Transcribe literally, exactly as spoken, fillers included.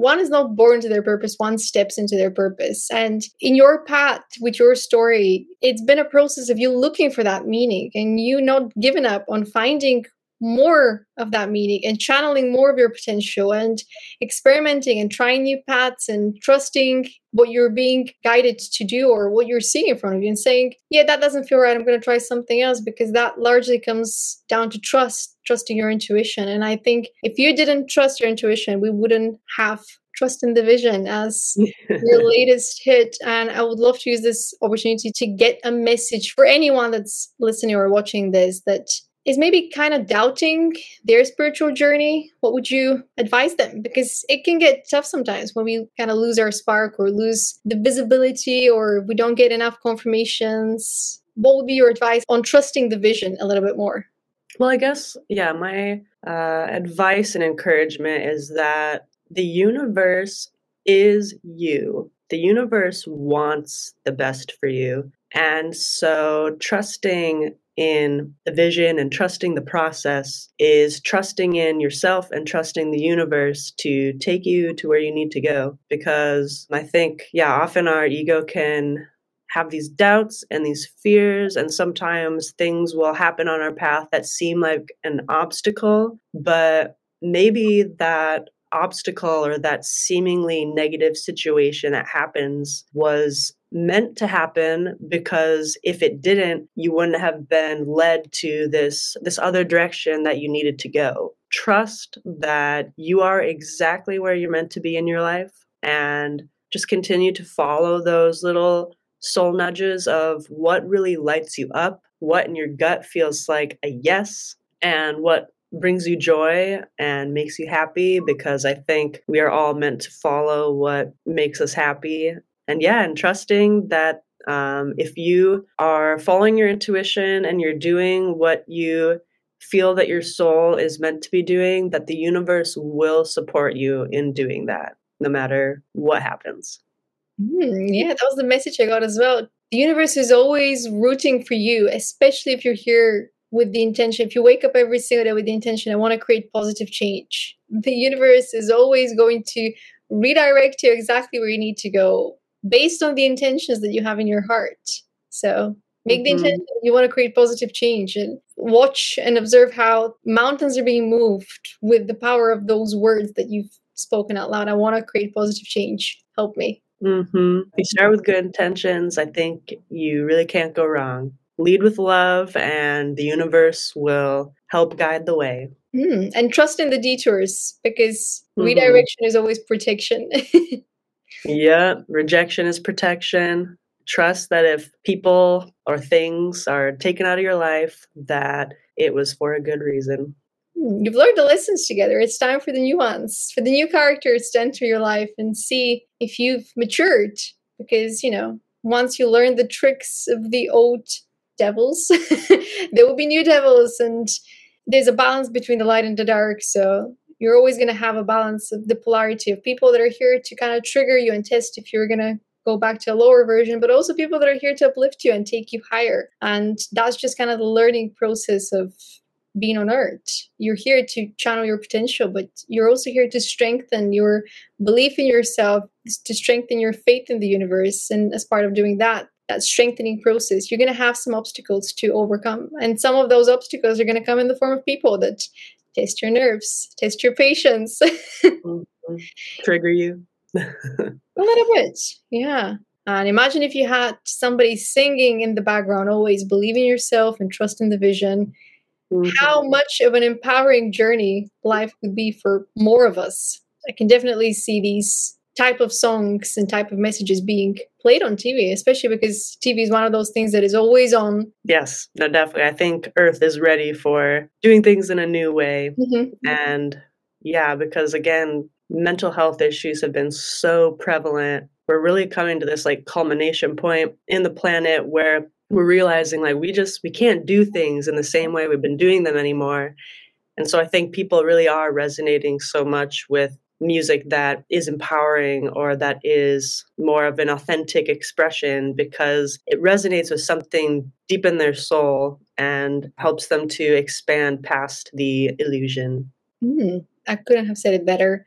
one is not born to their purpose, one steps into their purpose. And in your path, with your story, it's been a process of you looking for that meaning and you not giving up on finding more of that meaning and channeling more of your potential and experimenting and trying new paths and trusting what you're being guided to do or what you're seeing in front of you and saying, yeah, that doesn't feel right. I'm going to try something else, because that largely comes down to trust, trusting your intuition. And I think if you didn't trust your intuition, we wouldn't have trust in the vision as your latest hit. And I would love to use this opportunity to get a message for anyone that's listening or watching this that is maybe kind of doubting their spiritual journey. What would you advise them? Because it can get tough sometimes when we kind of lose our spark or lose the visibility or we don't get enough confirmations. What would be your advice on trusting the vision a little bit more? Well, I guess, yeah, my uh, advice and encouragement is that the universe is you. The universe wants the best for you. And so trusting in the vision and trusting the process is trusting in yourself and trusting the universe to take you to where you need to go. Because I think, yeah, often our ego can have these doubts and these fears, and sometimes things will happen on our path that seem like an obstacle, but maybe that obstacle or that seemingly negative situation that happens was meant to happen, because if it didn't, you wouldn't have been led to this this other direction that you needed to go. Trust that you are exactly where you're meant to be in your life, and just continue to follow those little soul nudges of what really lights you up, what in your gut feels like a yes, and what brings you joy and makes you happy, because I think we are all meant to follow what makes us happy. And yeah, and trusting that um, if you are following your intuition and you're doing what you feel that your soul is meant to be doing, that the universe will support you in doing that, no matter what happens. Mm, yeah, that was the message I got as well. The universe is always rooting for you, especially if you're here with the intention, if you wake up every single day with the intention, I want to create positive change, the universe is always going to redirect you exactly where you need to go based on the intentions that you have in your heart. So make mm-hmm. the intention that you want to create positive change, and watch and observe how mountains are being moved with the power of those words that you've spoken out loud. I want to create positive change. Help me. Mm-hmm. If you start with good intentions, I think you really can't go wrong. Lead with love, and the universe will help guide the way. Mm, and trust in the detours, because mm-hmm. redirection is always protection. Yeah, rejection is protection. Trust that if people or things are taken out of your life, that it was for a good reason. You've learned the lessons together. It's time for the nuance, for the new characters to enter your life and see if you've matured. Because, you know, once you learn the tricks of the old devils, there will be new devils, and there's a balance between the light and the dark. So you're always going to have a balance of the polarity of people that are here to kind of trigger you and test if you're going to go back to a lower version, but also people that are here to uplift you and take you higher. And that's just kind of the learning process of being on earth. You're here to channel your potential, but you're also here to strengthen your belief in yourself, to strengthen your faith in the universe. And as part of doing that, that strengthening process, you're going to have some obstacles to overcome. And some of those obstacles are going to come in the form of people that test your nerves, test your patience. Mm-hmm. Trigger you. A little bit. Yeah. And imagine if you had somebody singing in the background, always believe in yourself and trust in the vision. Mm-hmm. How much of an empowering journey life would be for more of us. I can definitely see these type of songs and type of messages being played on T V, especially because T V is one of those things that is always on. Yes, no, definitely. I think Earth is ready for doing things in a new way. Mm-hmm. And yeah, because again, mental health issues have been so prevalent. We're really coming to this like culmination point in the planet where we're realizing like we just, we can't do things in the same way we've been doing them anymore. And so I think people really are resonating so much with music that is empowering or that is more of an authentic expression, because it resonates with something deep in their soul and helps them to expand past the illusion. Mm, I couldn't have said it better.